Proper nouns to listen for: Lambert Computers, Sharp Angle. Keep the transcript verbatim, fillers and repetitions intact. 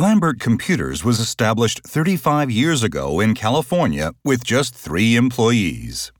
Lambert Computers was established thirty-five years ago in California with just three employees.